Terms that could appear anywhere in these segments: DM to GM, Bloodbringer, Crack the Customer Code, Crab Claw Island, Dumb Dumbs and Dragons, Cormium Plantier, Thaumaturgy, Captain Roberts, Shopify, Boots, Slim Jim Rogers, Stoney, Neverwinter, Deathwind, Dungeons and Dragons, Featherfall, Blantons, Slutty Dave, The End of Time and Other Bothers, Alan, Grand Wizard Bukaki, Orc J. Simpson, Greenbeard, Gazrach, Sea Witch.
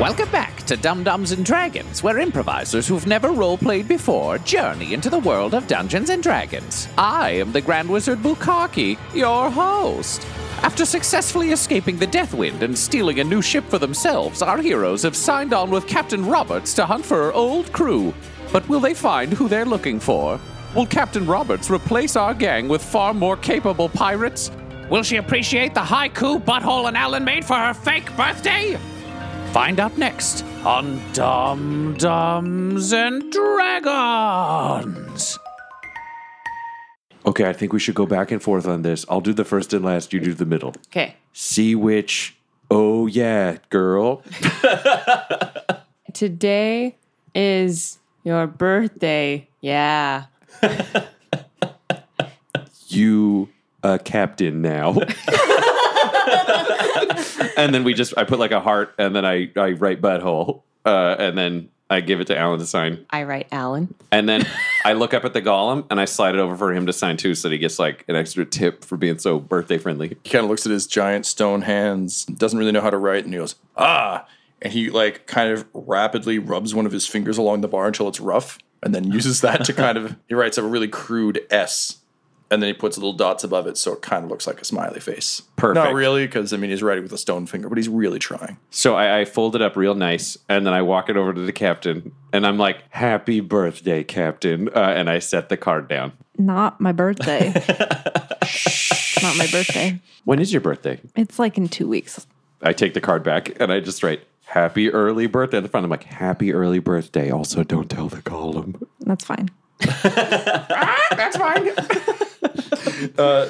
Welcome back to Dumb Dumbs and Dragons, where improvisers who've never roleplayed before journey into the world of Dungeons and Dragons. I am the Grand Wizard Bukaki, your host. After successfully escaping the Deathwind and stealing a new ship for themselves, our heroes have signed on with Captain Roberts to hunt for our old crew. But will they find who they're looking for? Will Captain Roberts replace our gang with far more capable pirates? Will she appreciate the haiku Butthole and Alan made for her fake birthday? Find out next on Dumb Dumbs and Dragons. Okay, I think we should go back and forth on this. I'll do the first and last, you do the middle. Okay. Sea Witch, oh yeah, girl. Today is your birthday, yeah. You a captain now. And then I put like a heart, and then I write butthole, and then I give it to Alan to sign. I write Alan. And then I look up at the golem, and I slide it over for him to sign too, so that he gets like an extra tip for being so birthday friendly. He kind of looks at his giant stone hands, doesn't really know how to write, and he goes, ah! And he like kind of rapidly rubs one of his fingers along the bar until it's rough, and then uses that to kind of, he writes a really crude S. And then he puts little dots above it, so it kind of looks like a smiley face. Perfect. Not really, because, I mean, he's writing with a stone finger, but he's really trying. So I fold it up real nice, and then I walk it over to the captain, and I'm like, happy birthday, Captain, and I set the card down. Not my birthday. Not my birthday. When is your birthday? It's like in 2 weeks. I take the card back, and I just write, happy early birthday. At the front, I'm like, happy early birthday. Also, don't tell the column. That's fine. That's fine.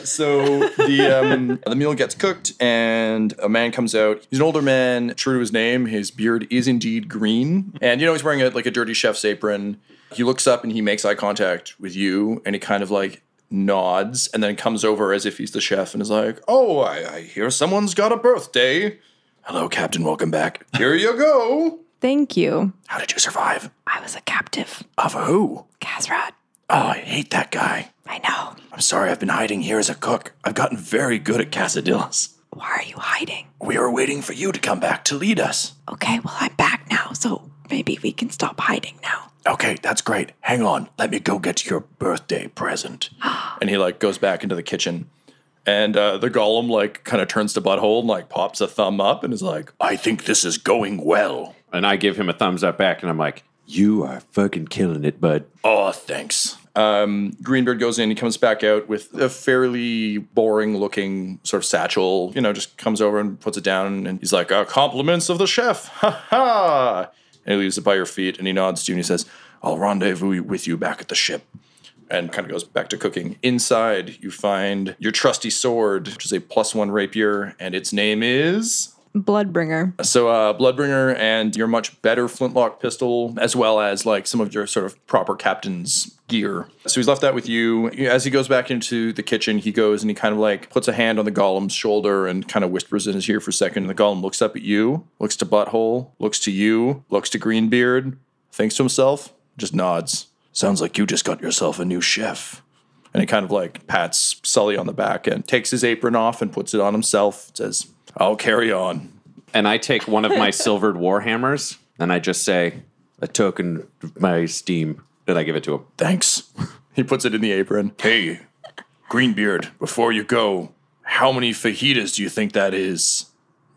So the meal gets cooked, and a man comes out. He's an older man, true to his name. His beard is indeed green, and he's wearing a dirty chef's apron. He looks up and he makes eye contact with you, and he kind of like nods, and then comes over as if he's the chef, and is like, "Oh, I hear someone's got a birthday. Hello, Captain. Welcome back. Here you go." Thank you. How did you survive? I was a captive. Of who? Gazrach. Oh, I hate that guy. I know. I'm sorry, I've been hiding here as a cook. I've gotten very good at quesadillas. Why are you hiding? We were waiting for you to come back to lead us. Okay, well, I'm back now, so maybe we can stop hiding now. Okay, that's great. Hang on. Let me go get your birthday present. And he, goes back into the kitchen. And the golem, kind of turns to Butthole and, pops a thumb up and is like, I think this is going well. And I give him a thumbs up back, and I'm like, you are fucking killing it, bud. Oh, thanks. Greenbeard goes in, he comes back out with a fairly boring-looking sort of satchel, just comes over and puts it down, and he's like, compliments of the chef, ha-ha! And he leaves it by your feet, and he nods to you, and he says, I'll rendezvous with you back at the ship. And kind of goes back to cooking. Inside, you find your trusty sword, which is a +1 rapier, and its name is... Bloodbringer. So Bloodbringer and your much better flintlock pistol, as well as some of your sort of proper captain's gear. So he's left that with you. As he goes back into the kitchen, he goes and he kind of puts a hand on the golem's shoulder and kind of whispers in his ear for a second. And the golem looks up at you, looks to Butthole, looks to you, looks to Greenbeard, thinks to himself, just nods. Sounds like you just got yourself a new chef. And he kind of pats Sully on the back and takes his apron off and puts it on himself. Says, I'll carry on. And I take one of my silvered warhammers, and I just say, a token of my esteem, and I give it to him. Thanks. He puts it in the apron. Hey, Greenbeard, before you go, how many fajitas do you think that is?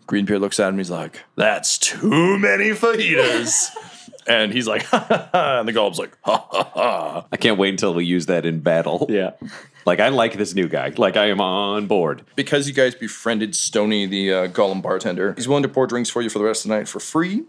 Greenbeard looks at him, he's like, that's too many fajitas. And he's like, ha, ha, ha. And the golem's like, ha, ha, ha. I can't wait until we use that in battle. Yeah. I like this new guy. I am on board. Because you guys befriended Stoney, the golem bartender, he's willing to pour drinks for you for the rest of the night for free.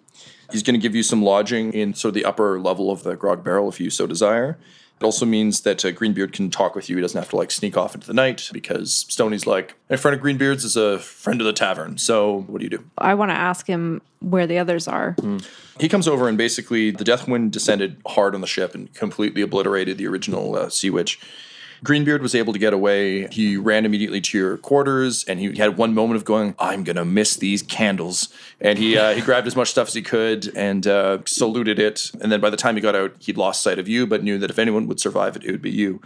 He's going to give you some lodging in sort of the upper level of the grog barrel if you so desire. It also means that Greenbeard can talk with you. He doesn't have to, sneak off into the night because Stoney's a friend of Greenbeard's is a friend of the tavern. So what do you do? I want to ask him where the others are. He comes over and basically the Deathwind descended hard on the ship and completely obliterated the original Sea Witch. Greenbeard was able to get away. He ran immediately to your quarters, and he had one moment of going, I'm going to miss these candles. And he grabbed as much stuff as he could and saluted it. And then by the time he got out, he'd lost sight of you, but knew that if anyone would survive it, it would be you.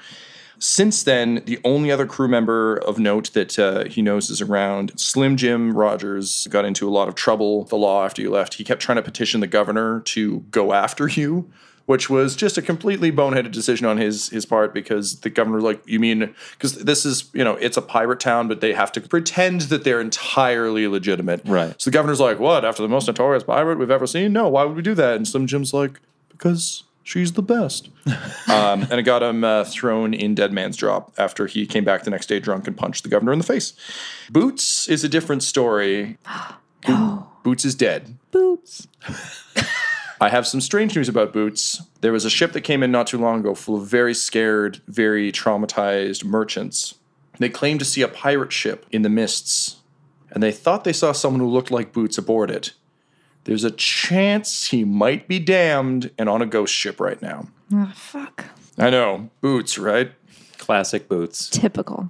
Since then, the only other crew member of note that he knows is around, Slim Jim Rogers, got into a lot of trouble with the law after you left. He kept trying to petition the governor to go after you, which was just a completely boneheaded decision on his part, because the governor was like, you mean, because this is, you know, it's a pirate town, but they have to pretend that they're entirely legitimate. Right. So the governor's like, what, after the most notorious pirate we've ever seen? No, why would we do that? And Slim Jim's like, because she's the best. And it got him thrown in Dead Man's Drop after he came back the next day drunk and punched the governor in the face. Boots is a different story. No. Boots is dead. Boots. I have some strange news about Boots. There was a ship that came in not too long ago full of very scared, very traumatized merchants. They claimed to see a pirate ship in the mists, and they thought they saw someone who looked like Boots aboard it. There's a chance he might be damned and on a ghost ship right now. Oh, fuck. I know. Boots, right? Classic Boots. Typical.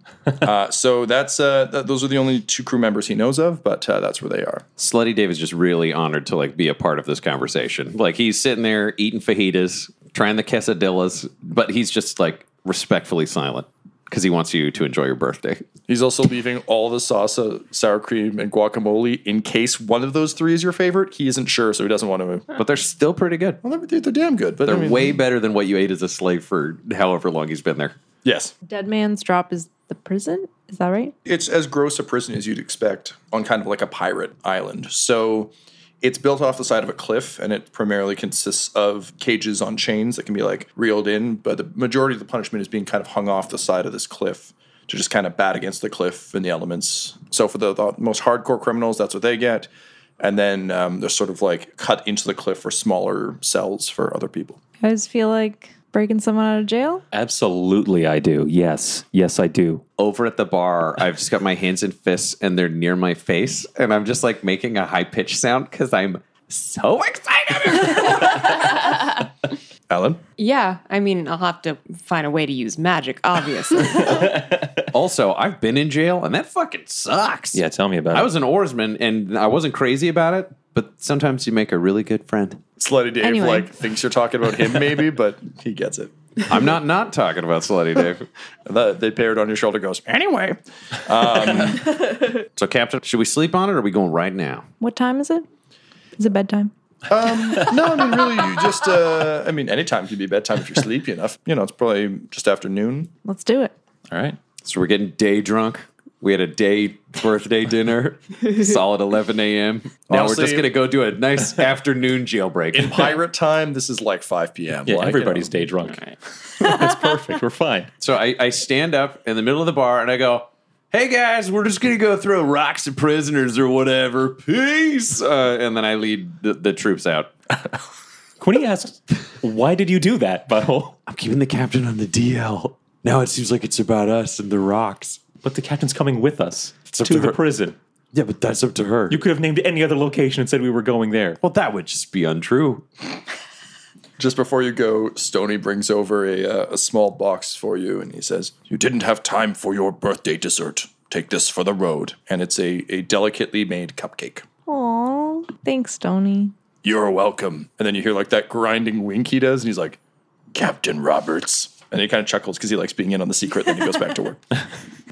So that's those are the only two crew members he knows of, but that's where they are. Slutty Dave is just really honored to like be a part of this conversation. Like he's sitting there eating fajitas, trying the quesadillas, but he's just like respectfully silent because he wants you to enjoy your birthday. He's also leaving all the salsa, sour cream, and guacamole in case one of those three is your favorite. He isn't sure, so he doesn't want to move. But they're still pretty good. Well, they're damn good. But they're way better than what you ate as a slave for however long he's been there. Yes. Dead Man's Drop is the prison? Is that right? It's as gross a prison as you'd expect on kind of like a pirate island. So it's built off the side of a cliff, and it primarily consists of cages on chains that can be like reeled in. But the majority of the punishment is being kind of hung off the side of this cliff to just kind of bat against the cliff and the elements. So for the most hardcore criminals, that's what they get. And then they're sort of like cut into the cliff for smaller cells for other people. I just feel like breaking someone out of jail? Absolutely, I do. Yes. Yes, I do. Over at the bar, I've just got my hands and fists and they're near my face. And I'm just like making a high-pitched sound because I'm so excited. Alan? Yeah. I mean, I'll have to find a way to use magic, obviously. Also, I've been in jail and that fucking sucks. Yeah, tell me about it. I was an oarsman and I wasn't crazy about it, but sometimes you make a really good friend. Slutty Dave anyway. Like thinks you're talking about him maybe, but he gets it. I'm not talking about Slutty Dave. They paired on your shoulder goes, anyway. So, Captain, should we sleep on it or are we going right now? What time is it? Is it bedtime? No, I mean, really, you just, I mean, anytime can be bedtime if you're sleepy enough. You know, it's probably just after noon. Let's do it. All right. So we're getting day drunk. We had a day birthday dinner, solid 11 a.m. Now honestly, we're just going to go do a nice afternoon jailbreak. In pirate time, this is like 5 p.m. Yeah, like, everybody's day drunk. Right. That's perfect. We're fine. So I stand up in the middle of the bar and I go, hey, guys, we're just going to go throw rocks at prisoners or whatever. Peace. And then I lead the troops out. Quinny asks, why did you do that, butthole? I'm keeping the captain on the DL. Now it seems like it's about us and the rocks. But the captain's coming with us to the prison. Yeah, but that's up to her. You could have named any other location and said we were going there. Well, that would just be untrue. Just before you go, Stoney brings over a small box for you, and he says, you didn't have time for your birthday dessert. Take this for the road. And it's a delicately made cupcake. Aw, thanks, Stoney. You're welcome. And then you hear like that grinding wink he does, and he's like, Captain Roberts. And he kind of chuckles because he likes being in on the secret, then he goes back to work.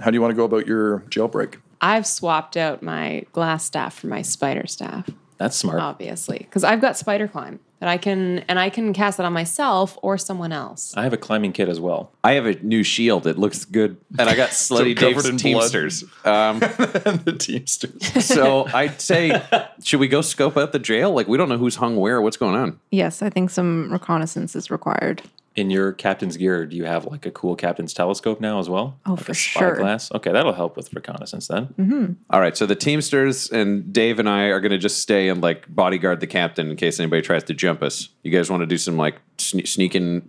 How do you want to go about your jailbreak? I've swapped out my glass staff for my spider staff. That's smart. Obviously. Because I've got spider climb that I can cast it on myself or someone else. I have a climbing kit as well. I have a new shield. It looks good. And I got Slutty Dave's Teamsters. The Teamsters. So I'd say, should we go scope out the jail? Like, we don't know who's hung where. What's going on? Yes, I think some reconnaissance is required. In your captain's gear, do you have like a cool captain's telescope now as well? Oh, like for sure. Glass? Okay, that'll help with reconnaissance then. Mm-hmm. All right, so the Teamsters and Dave and I are going to just stay and like bodyguard the captain in case anybody tries to jump us. You guys want to do some like sneaking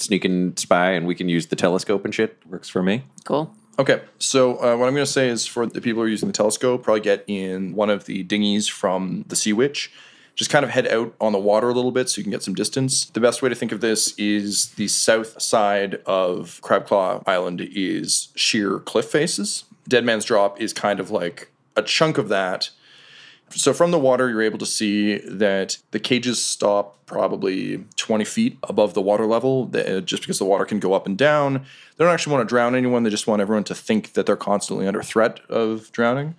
spy and we can use the telescope and shit? Works for me. Cool. Okay, so what I'm going to say is for the people who are using the telescope, probably get in one of the dinghies from the Sea Witch. Just kind of head out on the water a little bit so you can get some distance. The best way to think of this is the south side of Crab Claw Island is sheer cliff faces. Dead Man's Drop is kind of like a chunk of that. So from the water, you're able to see that the cages stop probably 20 feet above the water level, just because the water can go up and down. They don't actually want to drown anyone. They just want everyone to think that they're constantly under threat of drowning.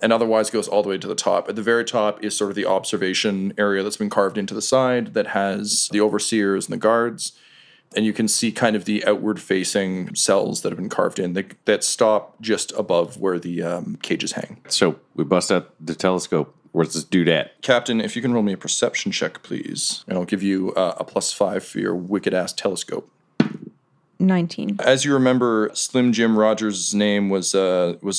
And otherwise goes all the way to the top. At the very top is sort of the observation area that's been carved into the side that has the overseers and the guards. And you can see kind of the outward-facing cells that have been carved in that stop just above where the cages hang. So we bust out the telescope. Where's this dude at? Captain, if you can roll me a perception check, please. And I'll give you a +5 for your wicked-ass telescope. 19. As you remember, Slim Jim Rogers' name was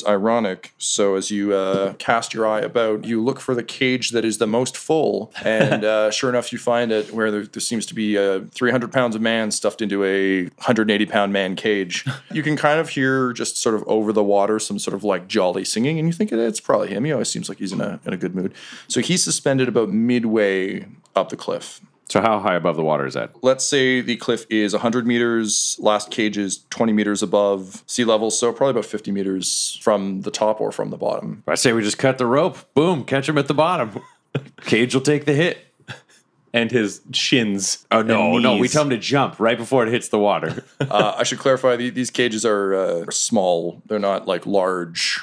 ironic. So as you cast your eye about, you look for the cage that is the most full, and sure enough, you find it where there seems to be 300 pounds of man stuffed into a 180-pound man cage. You can kind of hear just sort of over the water some sort of like jolly singing, and you think it's probably him. He always seems like he's in a good mood. So he's suspended about midway up the cliff. So how high above the water is that? Let's say the cliff is 100 meters, last cage is 20 meters above sea level, so probably about 50 meters from the top or from the bottom. I say we just cut the rope. Boom, catch him at the bottom. Cage will take the hit. And his shins. Oh, no, we tell him to jump right before it hits the water. I should clarify, these cages are small. They're not like large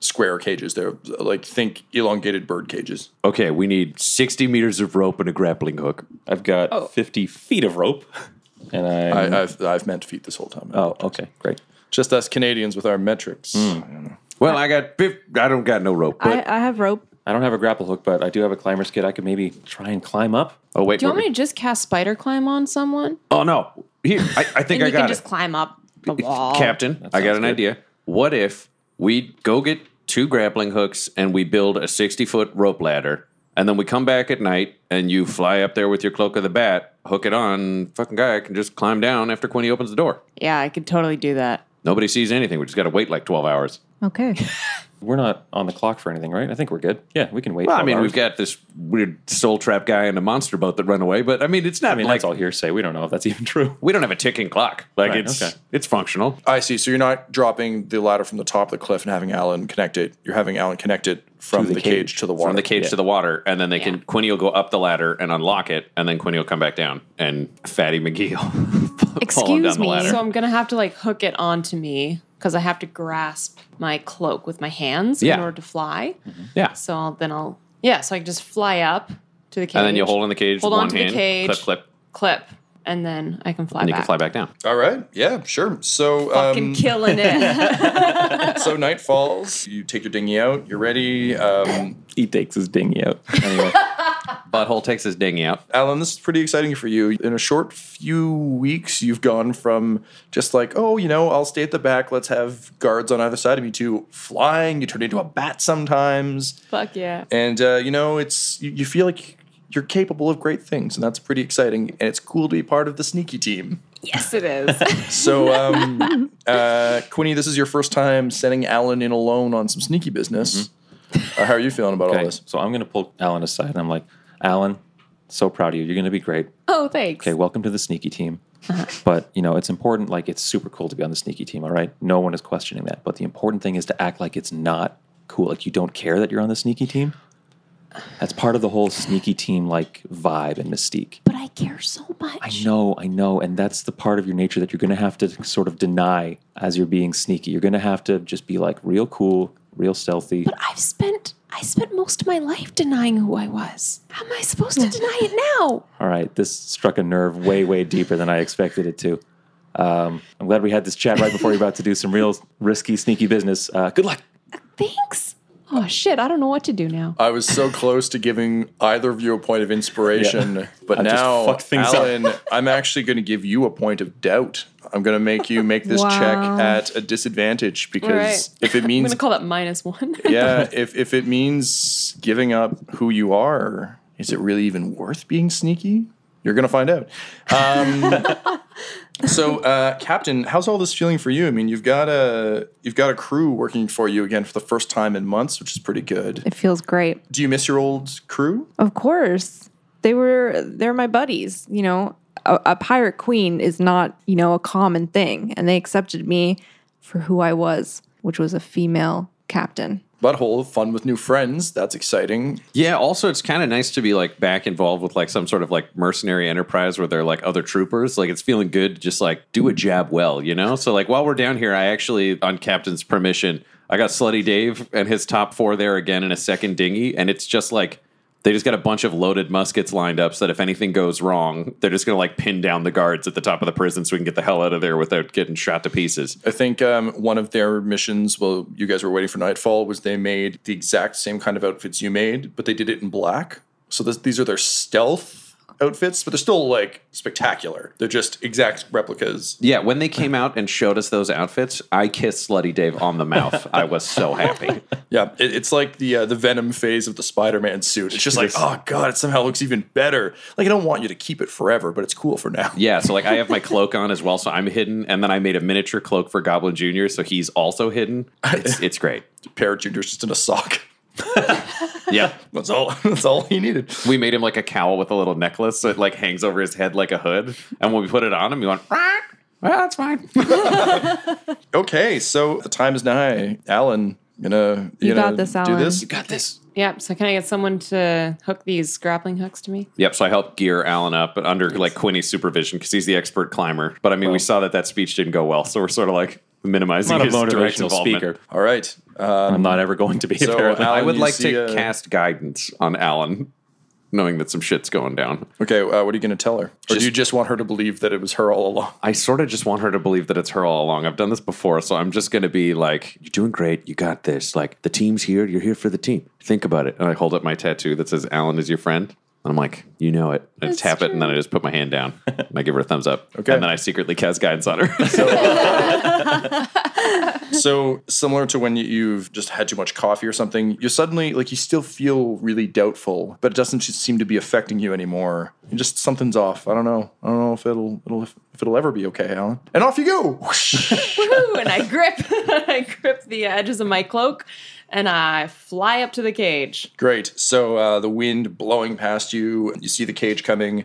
square cages. They're like, think elongated bird cages. Okay, we need 60 meters of rope and a grappling hook. I've got 50 feet of rope. And I've meant feet this whole time. Oh, okay, great. Just us Canadians with our metrics. Mm. I don't know. Well, I don't got no rope. But I have rope. I don't have a grapple hook, but I do have a climber's kit. I could maybe try and climb up. Oh, wait. Do you want me to just cast spider climb on someone? Oh, no. Here, I think I got it. You can just climb up the wall. Captain, I got an idea. What if we go get 2 grappling hooks and we build a 60-foot rope ladder, and then we come back at night, and you fly up there with your Cloak of the Bat, hook it on, fucking guy can just climb down after Quinny opens the door. Yeah, I could totally do that. Nobody sees anything. We just got to wait like 12 hours. Okay. We're not on the clock for anything, right? I think we're good. Yeah, we can wait. Well, I mean, we've got this weird soul trap guy and a monster boat that run away, but I mean, it's not. I mean, like, that's all hearsay. We don't know if that's even true. We don't have a ticking clock. Like, right, it's functional. I see. So you're not dropping the ladder from the top of the cliff and having Alan connect it. You're having Alan connect it from the cage to the water. From the cage to the water, and then they can. Quinny will go up the ladder and unlock it, and then Quinny will come back down, and Fatty McGee will pull him down the ladder. So I'm gonna have to like hook it onto me. Because I have to grasp my cloak with my hands in order to fly. Mm-hmm. Yeah. So so I can just fly up to the cage. And then you hold on the cage with one hand. Clip. And then I can fly back. And you can fly back down. All right. Yeah, sure. So fucking killing it. So night falls. You take your dinghy out. You're ready. He takes his dinghy out. Anyway. Butthole takes his dinghy out. Alan, this is pretty exciting for you. In a short few weeks, you've gone from just like, oh, you know, I'll stay at the back. Let's have guards on either side of you to flying. You turn into a bat sometimes. Fuck yeah. And, you know, it's you feel like you're capable of great things, and that's pretty exciting. And it's cool to be part of the sneaky team. Yes, it is. So, Quinny, this is your first time sending Alan in alone on some sneaky business. Mm-hmm. How are you feeling about all this? So I'm going to pull Alan aside, and I'm like, Alan, so proud of you. You're going to be great. Oh, thanks. Okay, welcome to the sneaky team. Uh-huh. But, you know, it's important. Like, it's super cool to be on the sneaky team, all right? No one is questioning that. But the important thing is to act like it's not cool. Like, you don't care that you're on the sneaky team. That's part of the whole sneaky team, like, vibe and mystique. But I care so much. I know. And that's the part of your nature that you're going to have to sort of deny as you're being sneaky. You're going to have to just be, like, real cool, real stealthy. But I spent most of my life denying who I was. How am I supposed to deny it now? All right, this struck a nerve way, way deeper than I expected it to. I'm glad we had this chat right before you're about to do some real risky, sneaky business. Good luck. Thanks. Oh, shit, I don't know what to do now. I was so close to giving either of you a point of inspiration, but now, Alan, I'm actually going to give you a point of doubt. I'm going to make you make this check at a disadvantage because if it means... I'm going to call that -1. Yeah, if it means giving up who you are, is it really even worth being sneaky? You're going to find out. So, Captain, how's all this feeling for you? I mean, you've got a crew working for you again for the first time in months, which is pretty good. It feels great. Do you miss your old crew? Of course. They're my buddies, you know. A pirate queen is not, you know, a common thing, and they accepted me for who I was, which was a female captain. butthole, fun with new friends. That's exciting. Yeah. Also, it's kind of nice to be like back involved with like some sort of like mercenary enterprise where they're like other troopers. Like it's feeling good to just like do a job well, you know? So like while we're down here, I actually, on Captain's permission, I got Slutty Dave and his top four there again in a second dinghy. And it's just like, they just got a bunch of loaded muskets lined up so that if anything goes wrong, they're just going to like pin down the guards at the top of the prison so we can get the hell out of there without getting shot to pieces. I think one of their missions while you guys were waiting for nightfall was they made the exact same kind of outfits you made, but they did it in black. So these are their stealth outfits, but they're still like spectacular. They're just exact replicas. Yeah, when they came out and showed us those outfits, I kissed Slutty Dave on the mouth. I was so happy. Yeah, it's like the Venom phase of the Spider-Man suit. It's just like, oh God, it somehow looks even better. Like I don't want you to keep it forever, but it's cool for now. Yeah, so like I have my cloak on as well, so I'm hidden, and then I made a miniature cloak for Goblin Junior, so he's also hidden. It's great. Parrot Junior's just in a sock. Yeah, that's all he needed. We made him like a cowl with a little necklace, so it like hangs over his head like a hood. And when we put it on him, he went, "Well, that's fine." Okay, so the time is nigh. Alan, you got this, Alan. Do this. You got this. Yep. So can I get someone to hook these grappling hooks to me? Yep. So I help gear Alan up under like Quinny's supervision because he's the expert climber. But I mean, we saw that speech didn't go well, so we're sort of like minimizing his direct involvement. All right. I'm not ever going to be so apparently. Alan, I would like to cast guidance on Alan, knowing that some shit's going down. Okay, what are you going to tell her? Or do you just want her to believe that it was her all along? I sort of just want her to believe that it's her all along. I've done this before, so I'm just going to be like, you're doing great, you got this. Like, the team's here, you're here for the team. Think about it. And I hold up my tattoo that says, Alan is your friend. And I'm like, you know it. I tap it, and then I just put my hand down, and I give her a thumbs up. Okay. And then I secretly cast guidance on her. So similar to when you've just had too much coffee or something, you suddenly, like, you still feel really doubtful, but it doesn't just seem to be affecting you anymore. And just something's off. I don't know if it'll ever be okay, Alan. And off you go. Woohoo! And I grip the edges of my cloak. And I fly up to the cage. Great. So the wind blowing past you, you see the cage coming.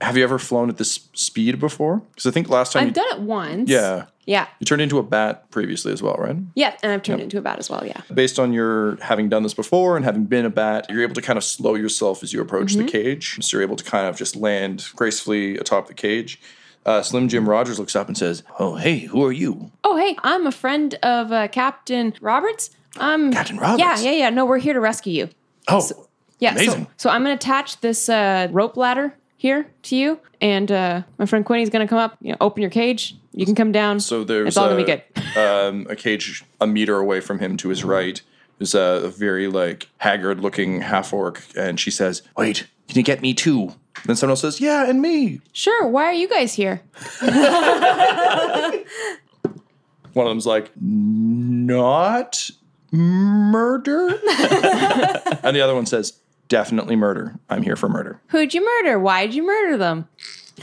Have you ever flown at this speed before? Because I think last time... I've done it once. Yeah. Yeah. You turned into a bat previously as well, right? Yeah, and I've turned into a bat as well, yeah. Based on your having done this before and having been a bat, you're able to kind of slow yourself as you approach the cage. So you're able to kind of just land gracefully atop the cage. Slim Jim Rogers looks up and says, oh, hey, who are you? Oh, hey, I'm a friend of Captain Roberts. Captain Roberts? Yeah. No, we're here to rescue you. Oh, amazing. So I'm going to attach this rope ladder here to you, and my friend Quinny's going to come up, open your cage. You can come down. So it's all going to be good. A cage a meter away from him to his right. There's a very, haggard-looking half-orc, and she says, wait, can you get me too? Then someone else says, yeah, and me. Sure, why are you guys here? One of them's like, not... murder? And the other one says, definitely murder. I'm here for murder. Who'd you murder? Why'd you murder them?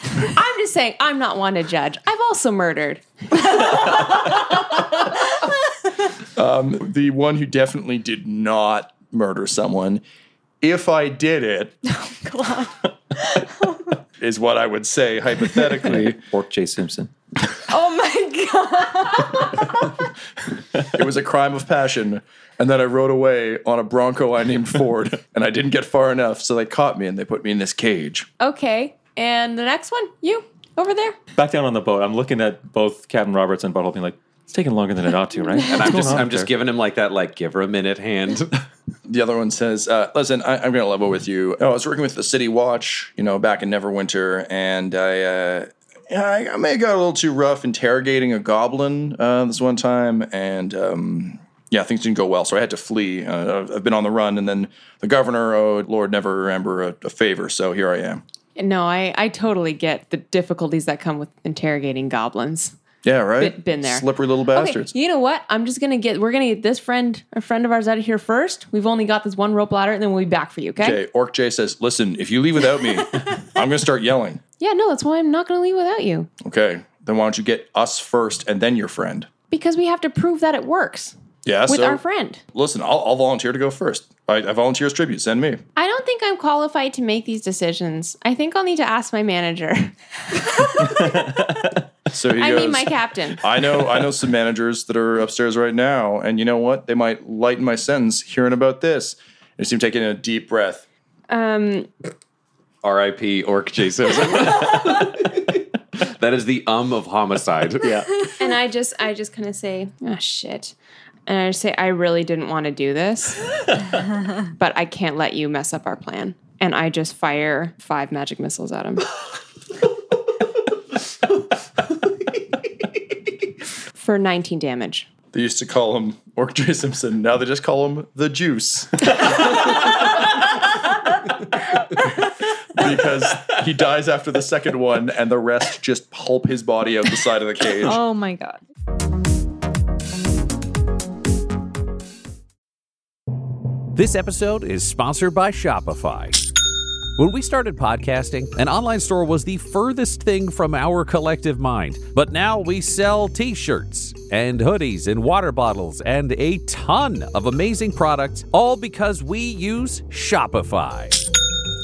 I'm just saying, I'm not one to judge. I've also murdered. The one who definitely did not murder someone, if I did it... Oh, God. Is what I would say, hypothetically. Orc J. Simpson. Oh, my God. It was a crime of passion. And then I rode away on a Bronco I named Ford. And I didn't get far enough, so they caught me and they put me in this cage. Okay. And the next one, you, over there. Back down on the boat. I'm looking at both Captain Roberts and Butthole being like, it's taking longer than it ought to, right? And I'm just giving him that, give her a minute hand. The other one says, listen, I'm going to level with you. I was working with the City Watch, back in Neverwinter, and I may have got a little too rough interrogating a goblin this one time, and things didn't go well, so I had to flee. I've been on the run, and then the governor owed Lord Neverember a favor, so here I am. No, I totally get the difficulties that come with interrogating goblins. Yeah, right? Been there. Slippery little bastards. Okay, you know what? We're going to get this friend, a friend of ours out of here first. We've only got this one rope ladder, and then we'll be back for you, okay? Okay, Orc J says, listen, if you leave without me, I'm going to start yelling. Yeah, no, that's why I'm not going to leave without you. Okay, then why don't you get us first and then your friend? Because we have to prove that it works. Yeah, with our friend. Listen, I'll volunteer to go first. I volunteer as tribute. Send me. I don't think I'm qualified to make these decisions. I think I'll need to ask my manager. So he goes, my captain. I know some managers that are upstairs right now, and you know what? They might lighten my sentence hearing about this. And he seemed taking a deep breath. R.I.P. Orc J. Simpson. That is the of homicide. Yeah. And I just kind of say, oh, shit. And I just say, I really didn't want to do this, but I can't let you mess up our plan. And I just fire 5 magic missiles at him. For 19 damage. They used to call him Orc J. Simpson. Now they just call him The Juice. Because he dies after the second one, and the rest just pulp his body out the side of the cage. Oh, my God. This episode is sponsored by Shopify. When we started podcasting, an online store was the furthest thing from our collective mind. But now we sell t-shirts and hoodies and water bottles and a ton of amazing products, all because we use Shopify.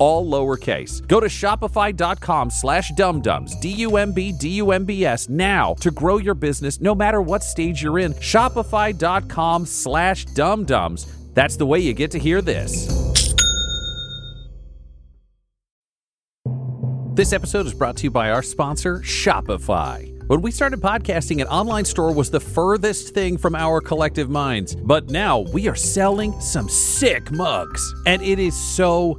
All lowercase. Go to shopify.com/dumdums, DUMBDUMBS, now to grow your business no matter what stage you're in. Shopify.com/dumdums. That's the way you get to hear this. This episode is brought to you by our sponsor, Shopify. When we started podcasting, an online store was the furthest thing from our collective minds. But now we are selling some sick mugs. And it is so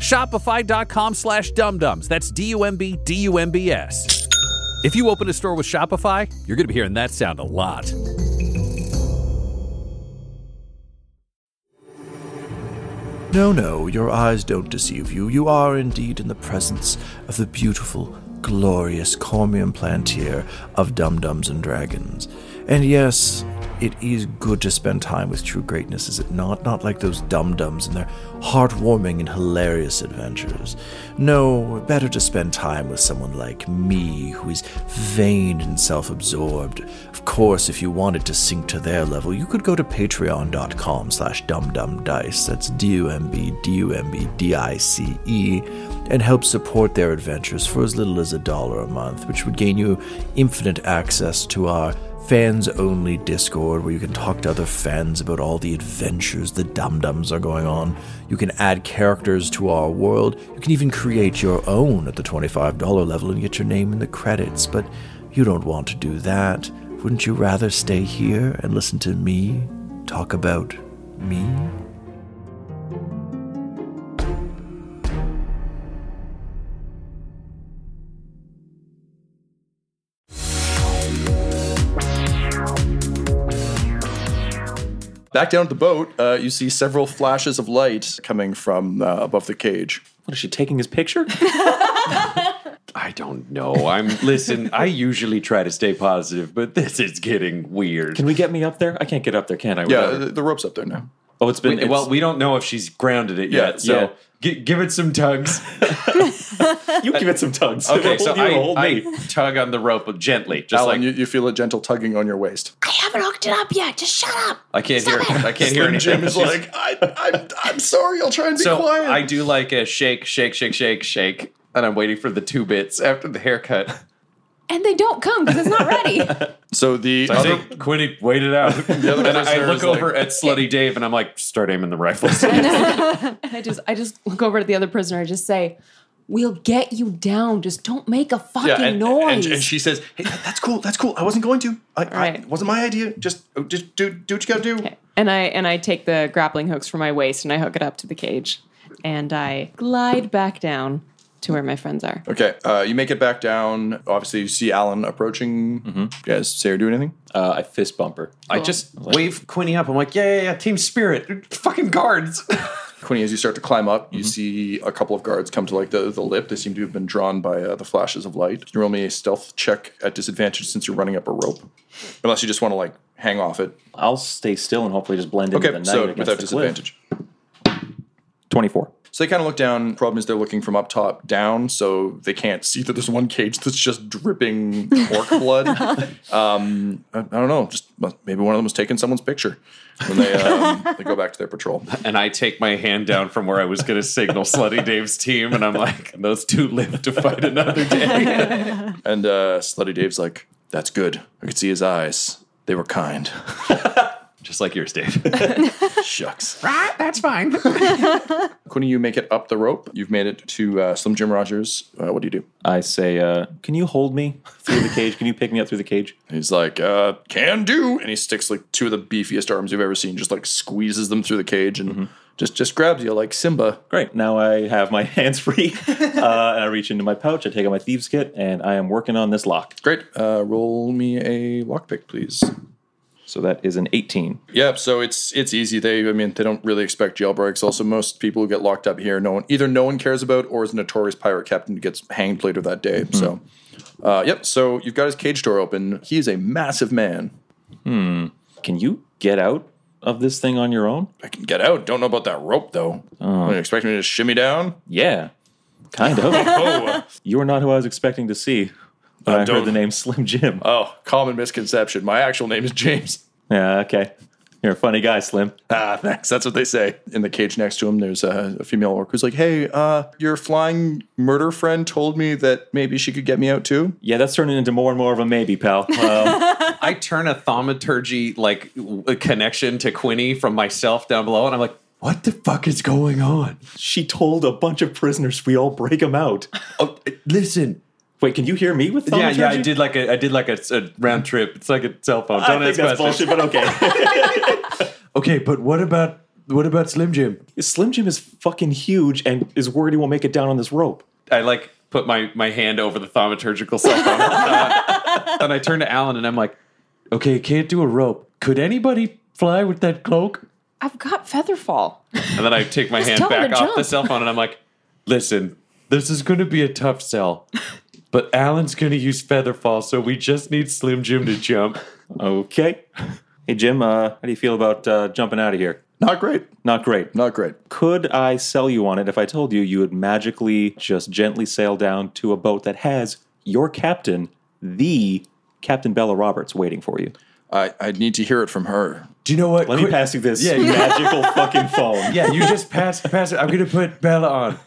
Shopify.com/dumdums. That's DUMBDUMBS. If you open a store with Shopify, you're going to be hearing that sound a lot. No, your eyes don't deceive you. You are indeed in the presence of the beautiful, glorious Cormium Plantier of Dumb Dumbs and Dragons. And yes, it is good to spend time with true greatness, is it not? Not like those Dumb Dumbs and their heartwarming and hilarious adventures. No, better to spend time with someone like me, who is vain and self-absorbed. Of course, if you wanted to sink to their level, you could go to patreon.com/dumbdumbdice, that's DUMBDICE, and help support their adventures for as little as $1 a month, which would gain you infinite access to our fans-only Discord, where you can talk to other fans about all the adventures the Dumb Dumbs are going on. You can add characters to our world. You can even create your own at the $25 level and get your name in the credits, but you don't want to do that. Wouldn't you rather stay here and listen to me talk about me? Back down at the boat, you see several flashes of light coming from above the cage. What, is she taking his picture? I don't know. Listen, I usually try to stay positive, but this is getting weird. Can we get me up there? I can't get up there, can I? Yeah, the rope's up there now. Oh, it's been... we don't know if she's grounded it yet, so... Yeah. Give it some tugs. You give it some tugs. Okay, so I tug on the rope gently. Just Alan, you feel a gentle tugging on your waist. I haven't hooked it up yet. Just shut up. I can't hear anything. Jim is like, I'm sorry. I'll try and be quiet. I do like a shake, shake, shake, shake, shake, and I'm waiting for the 2 bits after the haircut. And they don't come because it's not ready. So the other Quinny waited out. The other and I look over at Slutty Dave and I'm like, start aiming the rifles. And I just look over at the other prisoner. I just say, we'll get you down. Just don't make a fucking noise. And she says, hey, that's cool. I wasn't going to. It wasn't my idea. Just do what you gotta do. Okay. And I take the grappling hooks from my waist and I hook it up to the cage. And I glide back down to where my friends are. Okay, you make it back down. Obviously, you see Alan approaching. Mm-hmm. You guys say or do anything? I fist bump her. Cool. I just wave Quinny up. I'm like, yeah, team spirit. Fucking guards. Quinny, as you start to climb up, you see a couple of guards come to like the lip. They seem to have been drawn by the flashes of light. You roll me a stealth check at disadvantage since you're running up a rope. Unless you just want to like hang off it. I'll stay still and hopefully just blend into the night. Okay, so without disadvantage. 24. So they kind of look down. Problem is they're looking from up top down, so they can't see that there's one cage that's just dripping orc blood. I don't know. Just maybe one of them was taking someone's picture when they go back to their patrol. And I take my hand down from where I was going to signal Slutty Dave's team, and I'm like, those two live to fight another day. And Slutty Dave's like, that's good. I could see his eyes. They were kind. Just like yours, Dave. Shucks. Right? That's fine. Quinny, you make it up the rope. You've made it to Slim Jim Rogers. What do you do? I say, can you hold me through the cage? Can you pick me up through the cage? He's like, can do. And he sticks like two of the beefiest arms you've ever seen, just like squeezes them through the cage and just grabs you like Simba. Great. Now I have my hands free. And I reach into my pouch. I take out my thieves kit and I am working on this lock. Great. Roll me a lock pick, please. So that is an 18. Yep. So it's easy. They don't really expect jailbreaks. Also, most people who get locked up here, no one cares about, or is a notorious pirate captain who gets hanged later that day. Mm-hmm. So, yep. So you've got his cage door open. He is a massive man. Can you get out of this thing on your own? I can get out. Don't know about that rope though. Are you expecting me to shimmy down? Yeah, kind of. You are not who I was expecting to see. I heard the name Slim Jim. Oh, common misconception. My actual name is James. Yeah, okay. You're a funny guy, Slim. Ah, thanks. That's what they say. In the cage next to him, there's a female orc who's like, hey, your flying murder friend told me that maybe she could get me out too. Yeah, that's turning into more and more of a maybe, pal. I turn a thaumaturgy like a connection to Quinny from myself down below, and I'm like, what the fuck is going on? She told a bunch of prisoners we all break them out. Oh, listen. Wait, can you hear me with thaumaturgy? Yeah, I did like a round trip. It's like a cell phone. Don't ask questions. I think that's bullshit, but okay. Okay, but what about Slim Jim? Slim Jim is fucking huge and is worried he won't make it down on this rope. I like put my hand over the thaumaturgical cell phone. And I turn to Alan and I'm like, okay, can't do a rope. Could anybody fly with that cloak? I've got Featherfall. And then I take my hand back off the cell phone and I'm like, listen, this is going to be a tough sell. But Alan's going to use Featherfall, so we just need Slim Jim to jump. Okay. Hey, Jim, how do you feel about jumping out of here? Not great. Could I sell you on it if I told you you would magically just gently sail down to a boat that has your captain, the Captain Bella Roberts, waiting for you? I need to hear it from her. Do you know what? Let me pass you this magical fucking phone. Yeah, you just pass it. I'm going to put Bella on.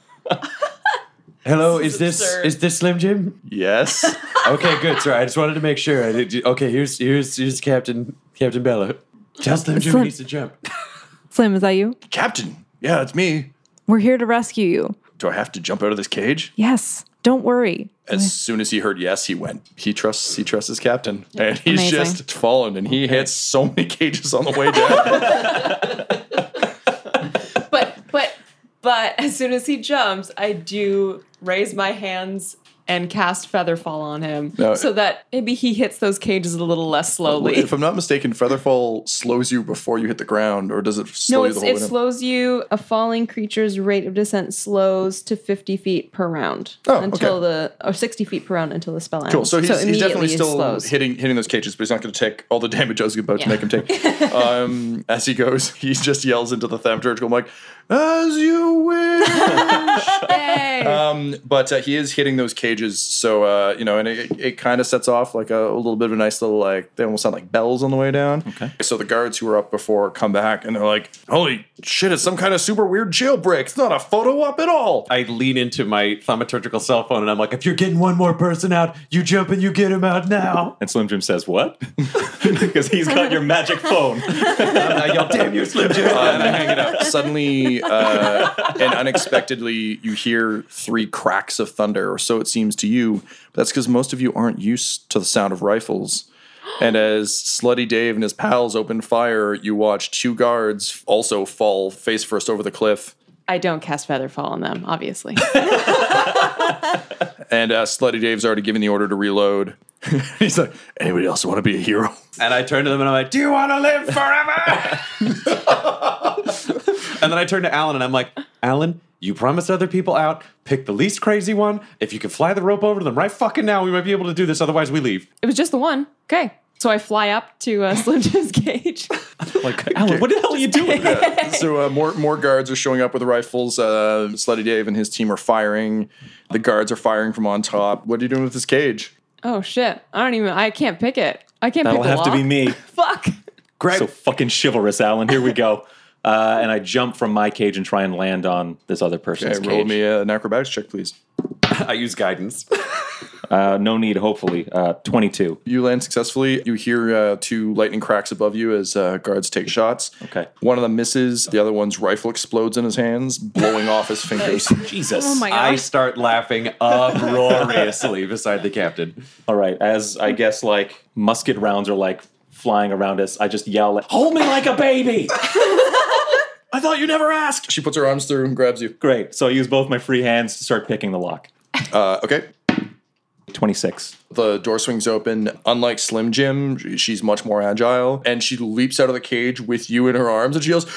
Hello, is this Slim Jim? Yes. Okay, good. Sorry, I just wanted to make sure. Okay, here's Captain Bella. Tell Slim Jim he needs to jump. Slim, is that you? Captain, yeah, it's me. We're here to rescue you. Do I have to jump out of this cage? Yes. Don't worry. As soon as he heard yes, he went. He trusts his captain. And he's amazing. Just fallen, and he hits so many cages on the way down. But as soon as he jumps, I do raise my hands and cast Featherfall on him so that maybe he hits those cages a little less slowly. If I'm not mistaken, Featherfall slows you before you hit the ground, or does it slow you the whole way down? No, it slows you. A falling creature's rate of descent slows to 50 feet per round. Oh, until or 60 feet per round until the spell ends. Cool, so he's definitely still hitting those cages, but he's not going to take all the damage I was about to make him take. As he goes, he just yells into the thaumaturgical mic, as you wish. Hey. But he is hitting those cages, so and it kind of sets off like a little bit of a nice little, like, they almost sound like bells on the way down. Okay. So the guards who were up before come back and they're like, "Holy shit! It's some kind of super weird jailbreak. It's not a photo op at all." I lean into my thaumaturgical cell phone and I'm like, "If you're getting one more person out, you jump and you get him out now." And Slim Jim says, "What?" Because he's got your magic phone. And I yell, "Damn you, Slim Jim!" And I hang it up. Suddenly. And unexpectedly, you hear 3 cracks of thunder, or so it seems to you. But that's because most of you aren't used to the sound of rifles. And as Slutty Dave and his pals open fire, you watch 2 guards also fall face first over the cliff. I don't cast Featherfall on them, obviously. And Slutty Dave's already given the order to reload. He's like, "Anybody else want to be a hero?" And I turn to them and I'm like, "Do you want to live forever?" And then I turn to Alan and I'm like, "Alan, you promised other people out. Pick the least crazy one. If you can fly the rope over to them right fucking now, we might be able to do this. Otherwise, we leave." It was just the one. Okay. So I fly up to Slim Jim's cage. Like, "Alan, what the hell are you doing?" Yeah. So more guards are showing up with the rifles. Slutty Dave and his team are firing. The guards are firing from on top. What are you doing with this cage? Oh, shit. I can't pick it. I can't pick it. That'll have to be me. Fuck. Greg. So fucking chivalrous, Alan. Here we go. And I jump from my cage and try and land on this other person's cage. Roll me an acrobatics check, please. I use guidance. No need, hopefully. 22. You land successfully. You hear 2 lightning cracks above you as guards take shots. Okay. One of them misses. The other one's rifle explodes in his hands, blowing off his fingers. Jesus. Oh my God. I start laughing uproariously beside the captain. All right. As I guess like musket rounds are like flying around us, I just yell, "Hold me like a baby!" I thought you never asked. She puts her arms through and grabs you. Great. So I use both my free hands to start picking the lock. Okay. 26. The door swings open. Unlike Slim Jim, she's much more agile. And she leaps out of the cage with you in her arms. And she yells,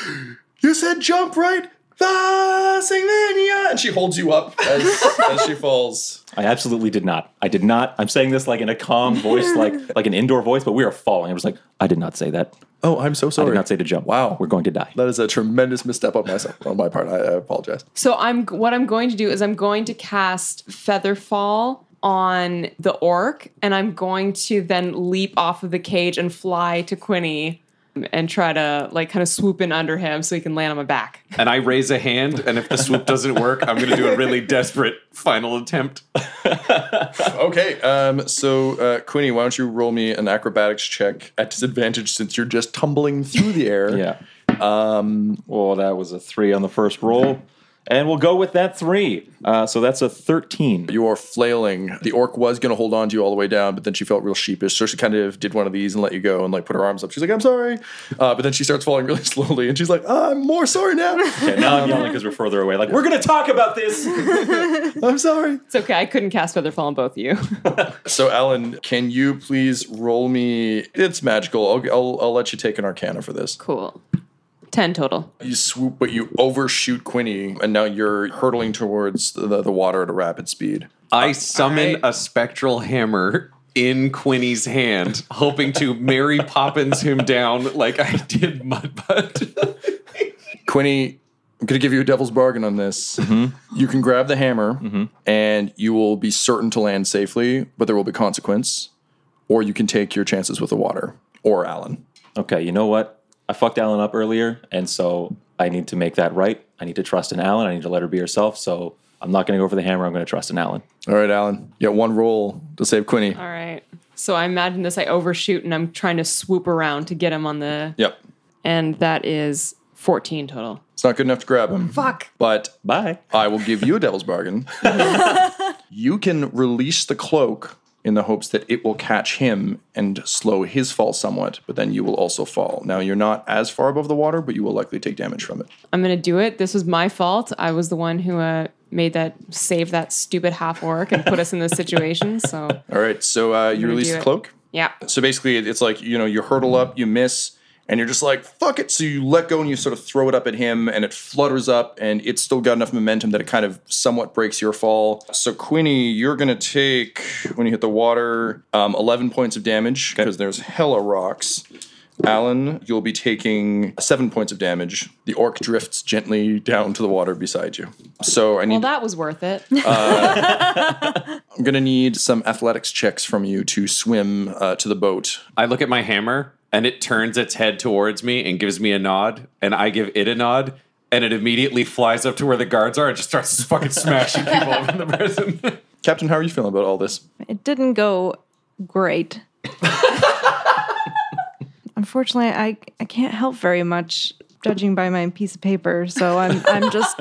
"You said jump, right? And she holds you up as she falls. I absolutely did not. I did not. I'm saying this like in a calm voice, like an indoor voice, but we are falling. I was like, I did not say that. Oh, I'm so sorry. I did not say to jump. Wow. We're going to die. That is a tremendous misstep on my part. I apologize. So what I'm going to do is I'm going to cast Featherfall on the orc, and I'm going to then leap off of the cage and fly to Quinny and try to like kind of swoop in under him so he can land on my back. And I raise a hand, and if the swoop doesn't work, I'm going to do a really desperate final attempt. Okay, so Quinny, why don't you roll me an acrobatics check at disadvantage since you're just tumbling through the air. Yeah. That was a 3 on the first roll. And we'll go with that 3. So that's a 13. You are flailing. The orc was going to hold on to you all the way down, but then she felt real sheepish. So she kind of did one of these and let you go and like put her arms up. She's like, "I'm sorry." But then she starts falling really slowly and she's like, "I'm more sorry now." Okay, now I'm yelling because we're further away. Like, "We're going to talk about this." "I'm sorry." It's okay. I couldn't cast Featherfall on both of you. So Alan, can you please roll me? It's magical. I'll let you take an Arcana for this. Cool. 10 total. You swoop, but you overshoot Quinny, and now you're hurtling towards the water at a rapid speed. I summon a spectral hammer in Quinny's hand, hoping to Mary Poppins him down like I did Mudbutt. Quinny, I'm going to give you a devil's bargain on this. Mm-hmm. You can grab the hammer, and you will be certain to land safely, but there will be consequence. Or you can take your chances with the water or Alan. Okay, you know what? I fucked Alan up earlier, and so I need to make that right. I need to trust in Alan. I need to let her be herself, so I'm not going to go for the hammer. I'm going to trust in Alan. All right, Alan. You got one roll to save Quinny. All right. So I imagine this. I overshoot, and I'm trying to swoop around to get him on the... Yep. And that is 14 total. It's not good enough to grab him. Fuck. But... Bye. I will give you a devil's bargain. You can release the cloak in the hopes that it will catch him and slow his fall somewhat, but then you will also fall. Now, you're not as far above the water, but you will likely take damage from it. I'm going to do it. This was my fault. I was the one who saved that stupid half-orc and put us in this situation, so... All right, so you release the cloak? Yeah. So basically, it's like, you know, you hurtle up, you miss, and you're just like, fuck it! So you let go and you sort of throw it up at him, and it flutters up, and it's still got enough momentum that it kind of somewhat breaks your fall. So, Quinny, you're going to take, when you hit the water, 11 points of damage, because there's hella rocks. Alan, you'll be taking 7 points of damage. The orc drifts gently down to the water beside you. So I need... Well, that was worth it. I'm going to need some athletics checks from you to swim to the boat. I look at my hammer, and it turns its head towards me and gives me a nod, and I give it a nod, and it immediately flies up to where the guards are and just starts fucking smashing people up in the prison. Captain, how are you feeling about all this? It didn't go great. Unfortunately, I can't help very much, judging by my piece of paper, so I'm just...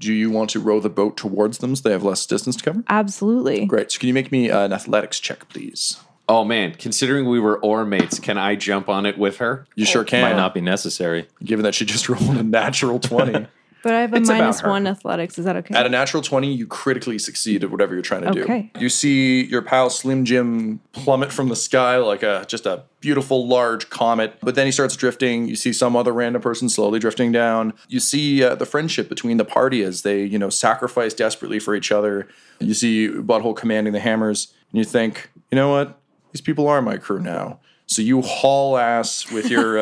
Do you want to row the boat towards them so they have less distance to cover? Absolutely. Great. So can you make me an athletics check, please? Oh, man. Considering we were oar mates, can I jump on it with her? You sure can. Might not be necessary, given that she just rolled a natural 20. But I have a -1 athletics. Is that okay? At a natural 20, you critically succeed at whatever you're trying to do. You see your pal Slim Jim plummet from the sky like just a beautiful, large comet. But then he starts drifting. You see some other random person slowly drifting down. You see the friendship between the party as they, you know, sacrifice desperately for each other. You see Butthole commanding the hammers. And you think, you know what? These people are my crew now. So you haul ass with your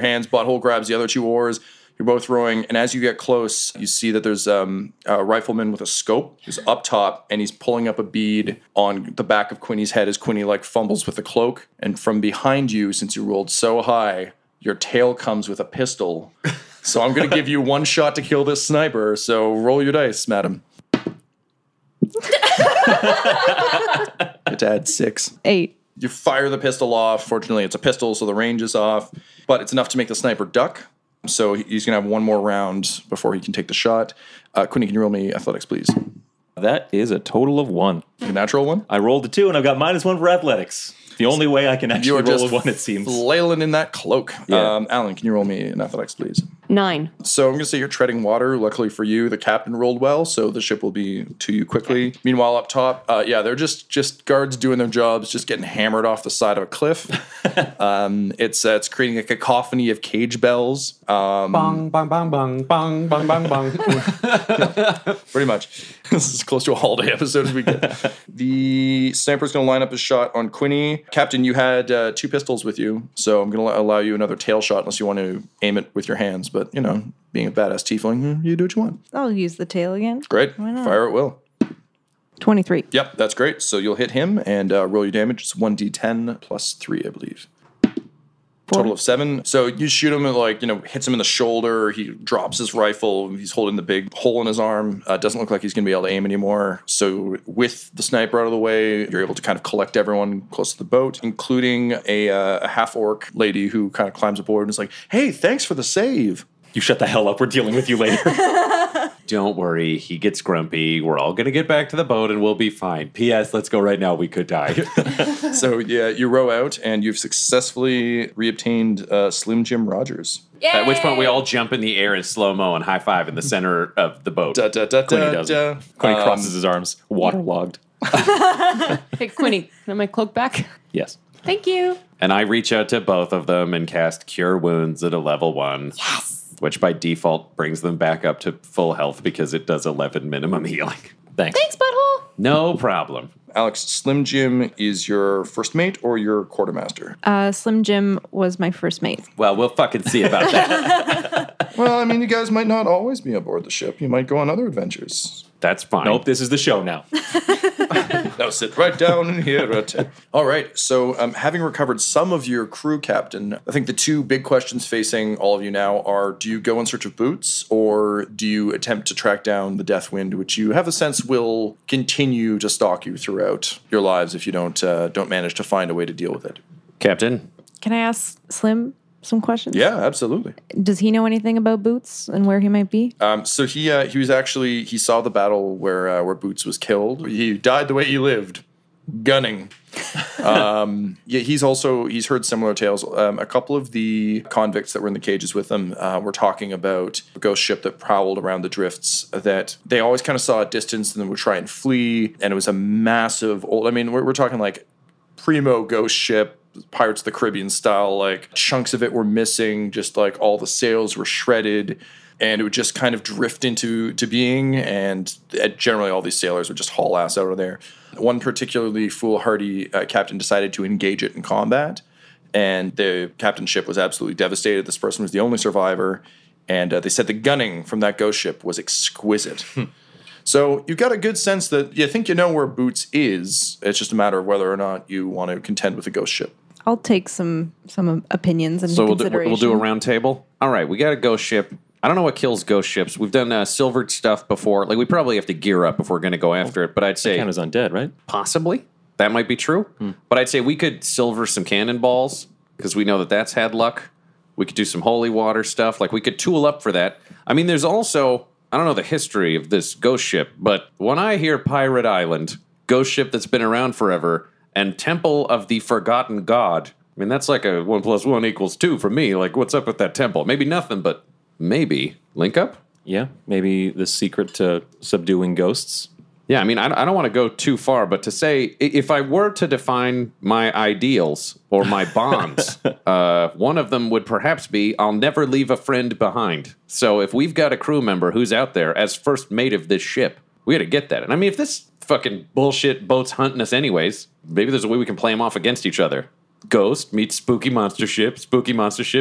hands. Butthole grabs the other two oars. You're both rowing, and as you get close, you see that there's a rifleman with a scope who's up top, and he's pulling up a bead on the back of Quinny's head as Quinny, like, fumbles with the cloak. And from behind you, since you rolled so high, your tail comes with a pistol. So I'm going to give you one shot to kill this sniper, so roll your dice, madam. Good to add 6. 8. You fire the pistol off. Fortunately, it's a pistol, so the range is off. But it's enough to make the sniper duck. So he's going to have one more round before he can take the shot. Quinny, can you roll me athletics, please? That is a total of 1. A natural 1? I rolled a 2, and I've got -1 for athletics. The only way I can actually roll a 1, it seems. You're flailing in that cloak. Yeah. Alan, can you roll me an athletics, please? 9. So I'm going to say you're treading water. Luckily for you, the captain rolled well, so the ship will be to you quickly. Okay. Meanwhile, up top, they're just guards doing their jobs, just getting hammered off the side of a cliff. It's creating a cacophony of cage bells. Bong, bong, bong, bong, bong, bong, bong, bong. Pretty much. This is close to a holiday episode as we get. The sniper's going to line up a shot on Quinny. Captain, you had 2 pistols with you, so I'm going to allow you another tail shot unless you want to aim it with your hands. But, you know, being a badass tiefling, you do what you want. I'll use the tail again. Great. Fire at will. 23. Yep, that's great. So you'll hit him and roll your damage. It's 1d10 plus 3, I believe. 4. Total of 7. So you shoot him and, like, you know, hits him in the shoulder. He drops his rifle. He's holding the big hole in his arm. Doesn't look like he's going to be able to aim anymore. So with the sniper out of the way, you're able to kind of collect everyone close to the boat, including a half-orc lady who kind of climbs aboard and is like, hey, thanks for the save. You shut the hell up. We're dealing with you later. Don't worry. He gets grumpy. We're all going to get back to the boat and we'll be fine. P.S. Let's go right now. We could die. So, yeah, you row out and you've successfully reobtained Slim Jim Rogers. Yay! At which point we all jump in the air in slow-mo and high-five in the center of the boat. Da, da, da, Quinny does it. Quinny crosses his arms, waterlogged. Hey, Quinny, can I have my cloak back? Yes. Thank you. And I reach out to both of them and cast Cure Wounds at a level 1. Yes. Which by default brings them back up to full health because it does 11 minimum healing. Thanks, Butthole. No problem. Alex, Slim Jim is your first mate or your quartermaster? Slim Jim was my first mate. Well, we'll fucking see about that. Well, I mean, you guys might not always be aboard the ship. You might go on other adventures. That's fine. Nope, this is the show now. Now sit right down in here. All right, so having recovered some of your crew, Captain, I think the two big questions facing all of you now are, do you go in search of Boots, or do you attempt to track down the Deathwind, which you have a sense will continue to stalk you throughout your lives if you don't manage to find a way to deal with it? Captain? Can I ask Slim some questions? Yeah, absolutely. Does he know anything about Boots and where he might be? So he saw the battle where Boots was killed. He died the way he lived, gunning. He's heard similar tales. A couple of the convicts that were in the cages with him were talking about a ghost ship that prowled around the drifts that they always kind of saw at distance and then would try and flee. And it was a massive old, I mean, we're talking like primo ghost ship, Pirates of the Caribbean style, like chunks of it were missing, just like all the sails were shredded, and it would just kind of drift into being, and generally all these sailors would just haul ass out of there. One particularly foolhardy captain decided to engage it in combat, and the captain's ship was absolutely devastated. This person was the only survivor, and they said the gunning from that ghost ship was exquisite. So you've got a good sense that you think you know where Boots is. It's just a matter of whether or not you want to contend with a ghost ship. I'll take some opinions into consideration. We'll do a round table. All right, we got a ghost ship. I don't know what kills ghost ships. We've done silvered stuff before. Like, we probably have to gear up if we're going to go after it. But I'd say... That count as undead, right? Possibly. That might be true. But I'd say we could silver some cannonballs because we know that that's had luck. We could do some holy water stuff. Like, we could tool up for that. I mean, there's also... I don't know the history of this ghost ship, but when I hear Pirate Island, ghost ship that's been around forever, and Temple of the Forgotten God, I mean, that's like a 1 + 1 = 2 for me. Like, what's up with that temple? Maybe nothing, but maybe link up? Yeah, maybe the secret to subduing ghosts. Yeah, I mean, I don't want to go too far, but to say, if I were to define my ideals or my bonds, one of them would perhaps be, I'll never leave a friend behind. So if we've got a crew member who's out there as first mate of this ship, we got to get that. And I mean, if this fucking bullshit boat's hunting us anyways, maybe there's a way we can play them off against each other. Ghost meets spooky monster ship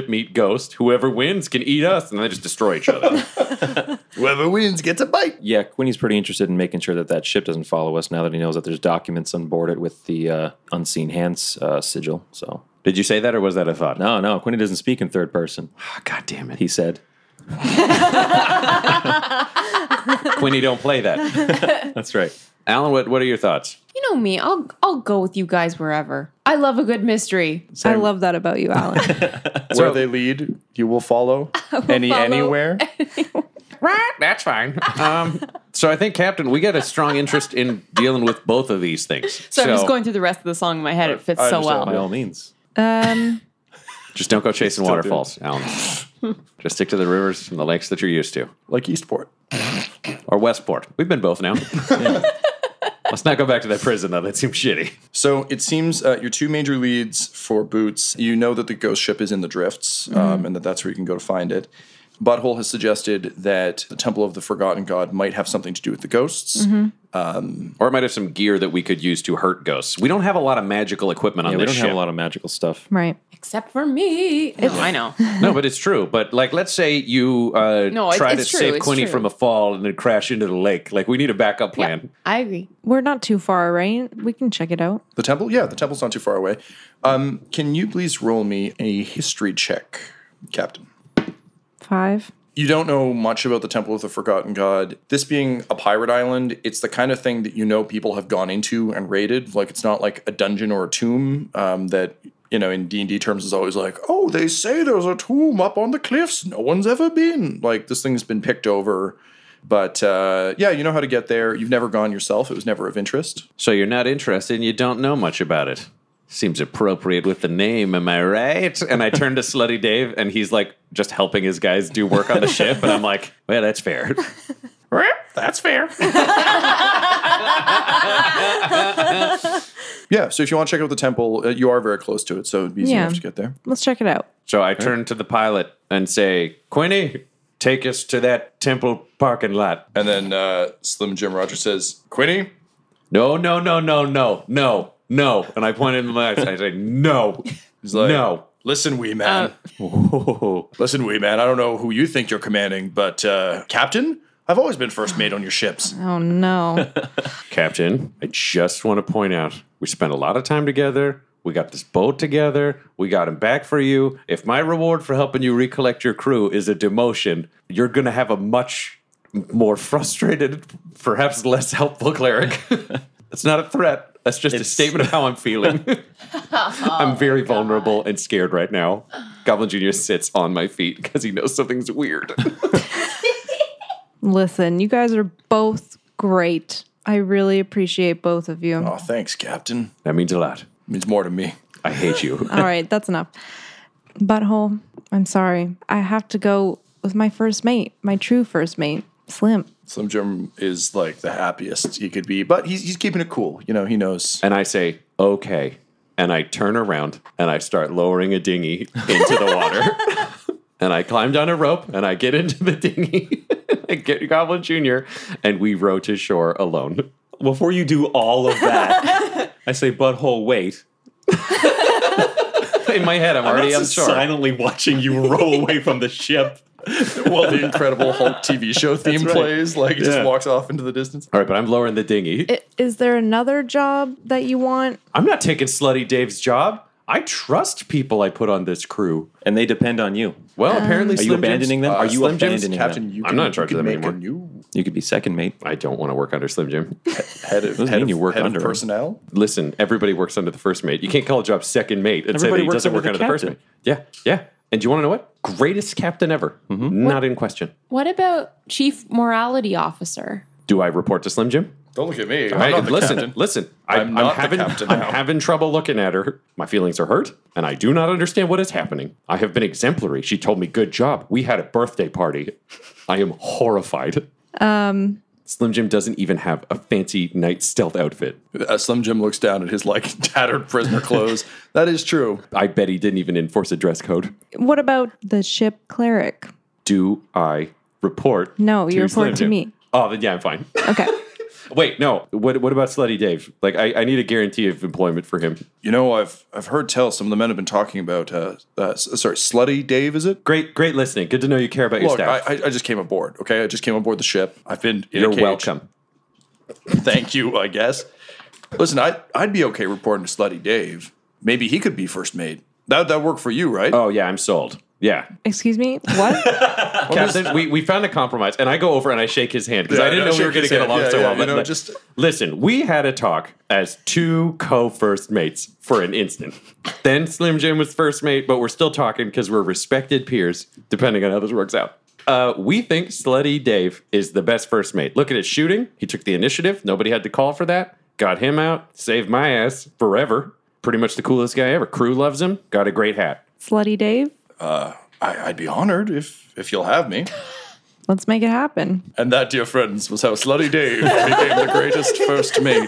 meet ghost. Whoever wins can eat us, and they just destroy each other. Whoever wins gets a bite. Yeah, Quinny's pretty interested in making sure that ship doesn't follow us now that he knows that there's documents on board it with the Unseen Hands sigil. So, did you say that, or was that a thought? No, Quinny doesn't speak in third person. Oh, God damn it. He said... Quinny, don't play that. That's right. Alan, what are your thoughts? You know me. I'll go with you guys wherever. I love a good mystery. Same. I love that about you, Alan. Where they lead, you will follow. Anywhere. Right, that's fine. So I think, Captain, we got a strong interest in dealing with both of these things. So I'm just going through the rest of the song in my head. It fits so well. By all means. Just don't go chasing waterfalls, Alan. Just stick to the rivers and the lakes that you're used to. Like Eastport. Or Westport. We've been both now. Yeah. Let's not go back to that prison, though. That seems shitty. So it seems your two major leads for Boots, you know that the ghost ship is in the drifts, and that's where you can go to find it. Butthole has suggested that the Temple of the Forgotten God might have something to do with the ghosts. Mm-hmm. Or it might have some gear that we could use to hurt ghosts. We don't have a lot of magical equipment on this ship. We don't have a lot of magical stuff. Right. Except for me. No, I know. No, but it's true. But, like, let's say you save Quinny from a fall and then crash into the lake. Like, we need a backup plan. Yep, I agree. We're not too far, right? We can check it out. The temple? Yeah, the temple's not too far away. Can you please roll me a history check, Captain? 5. You don't know much about the Temple of the Forgotten God. This being a pirate island, it's the kind of thing that you know people have gone into and raided. Like, it's not like a dungeon or a tomb that, you know, in D&D terms is always like, oh, they say there's a tomb up on the cliffs. No one's ever been. Like, this thing's been picked over. But, you know how to get there. You've never gone yourself. It was never of interest. So you're not interested and you don't know much about it. Seems appropriate with the name, am I right? And I turned to Slutty Dave, and he's, like, just helping his guys do work on the ship. And I'm like, well, that's fair. That's fair. Yeah, so if you want to check out the temple, you are very close to it, so it would be easy enough to get there. Let's check it out. So I turn to the pilot and say, Quinny, take us to that temple parking lot. And then Slim Jim Rogers says, Quinny, no. And I pointed in the eyes and I said, no. He's like, no. Listen, wee man. I don't know who you think you're commanding, but Captain, I've always been first mate on your ships. Oh, no. Captain, I just want to point out, we spent a lot of time together. We got this boat together. We got him back for you. If my reward for helping you recollect your crew is a demotion, you're going to have a much more frustrated, perhaps less helpful cleric. That's not a threat. That's just a statement of how I'm feeling. I'm very vulnerable and scared right now. Goblin Jr. sits on my feet because he knows something's weird. Listen, you guys are both great. I really appreciate both of you. Oh, thanks, Captain. That means a lot. It means more to me. I hate you. All right, that's enough. Butthole, I'm sorry. I have to go with my first mate, my true first mate. Slim Jim is like the happiest he could be, but he's keeping it cool. You know, he knows. And I say, okay. And I turn around and I start lowering a dinghy into the water. And I climb down a rope and I get into the dinghy. I get Goblin Jr. and we row to shore alone. Before you do all of that, I say, butthole, wait. In my head, I'm already on shore. I'm silently watching you row away from the ship. Well, the Incredible Hulk TV show theme plays, like it just walks off into the distance. All right, but I'm lowering the dinghy. Is there another job that you want? I'm not taking Slutty Dave's job. I trust people I put on this crew. And they depend on you. Well, apparently Slim Jim's... Are you abandoning them? Are you Slim abandoning them? Captain, I'm not in charge of them anymore. You could be second mate. I don't want to work under Slim Jim. Head of personnel? Listen, everybody works under the first mate. You can't call a job second mate and say that he doesn't work under the first mate. Yeah, yeah. And do you want to know what? Greatest captain ever. Mm-hmm. Not in question. What about Chief Morality Officer? Do I report to Slim Jim? Don't look at me. Listen. I'm having trouble looking at her. My feelings are hurt, and I do not understand what is happening. I have been exemplary. She told me, good job. We had a birthday party. I am horrified. Slim Jim doesn't even have a fancy night stealth outfit. Slim Jim looks down at his, tattered prisoner clothes. That is true. I bet he didn't even enforce a dress code. What about the ship cleric? Do I report? No, you report to me. Oh, then yeah, I'm fine. Okay. Wait, no. What about Slutty Dave? I need a guarantee of employment for him. You know, I've heard tell some of the men have been talking about, Slutty Dave, is it? Great listening. Good to know you care about your staff. I just came aboard, okay? I just came aboard the ship. I've been in a cage. You're welcome. Thank you, I guess. Listen, I'd be okay reporting to Slutty Dave. Maybe he could be first mate. That'd work for you, right? Oh, yeah, I'm sold. Yeah. Excuse me? What? Captain, we found a compromise, and I go over and I shake his hand because I didn't know we were going to get along well. But listen, we had a talk as two co-first mates for an instant. Then Slim Jim was first mate, but we're still talking because we're respected peers, depending on how this works out. We think Slutty Dave is the best first mate. Look at his shooting. He took the initiative. Nobody had to call for that. Got him out. Saved my ass forever. Pretty much the coolest guy ever. Crew loves him. Got a great hat. Slutty Dave? I'd be honored if you'll have me. Let's make it happen. And that, dear friends, was how Slutty Dave became the greatest first mate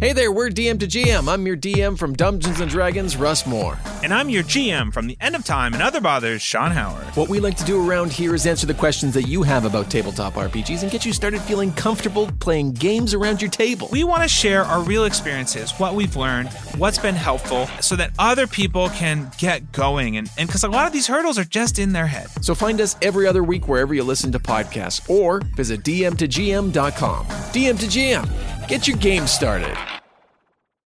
Hey there, we're DM to GM. I'm your DM from Dungeons and Dragons, Russ Moore. And I'm your GM from The End of Time and Other Bothers, Sean Howard. What we like to do around here is answer the questions that you have about tabletop RPGs and get you started feeling comfortable playing games around your table. We want to share our real experiences, what we've learned, what's been helpful, so that other people can get going. And because a lot of these hurdles are just in their head. So find us every other week wherever you listen to podcasts or visit dmtogm.com. DM to GM. Get your game started.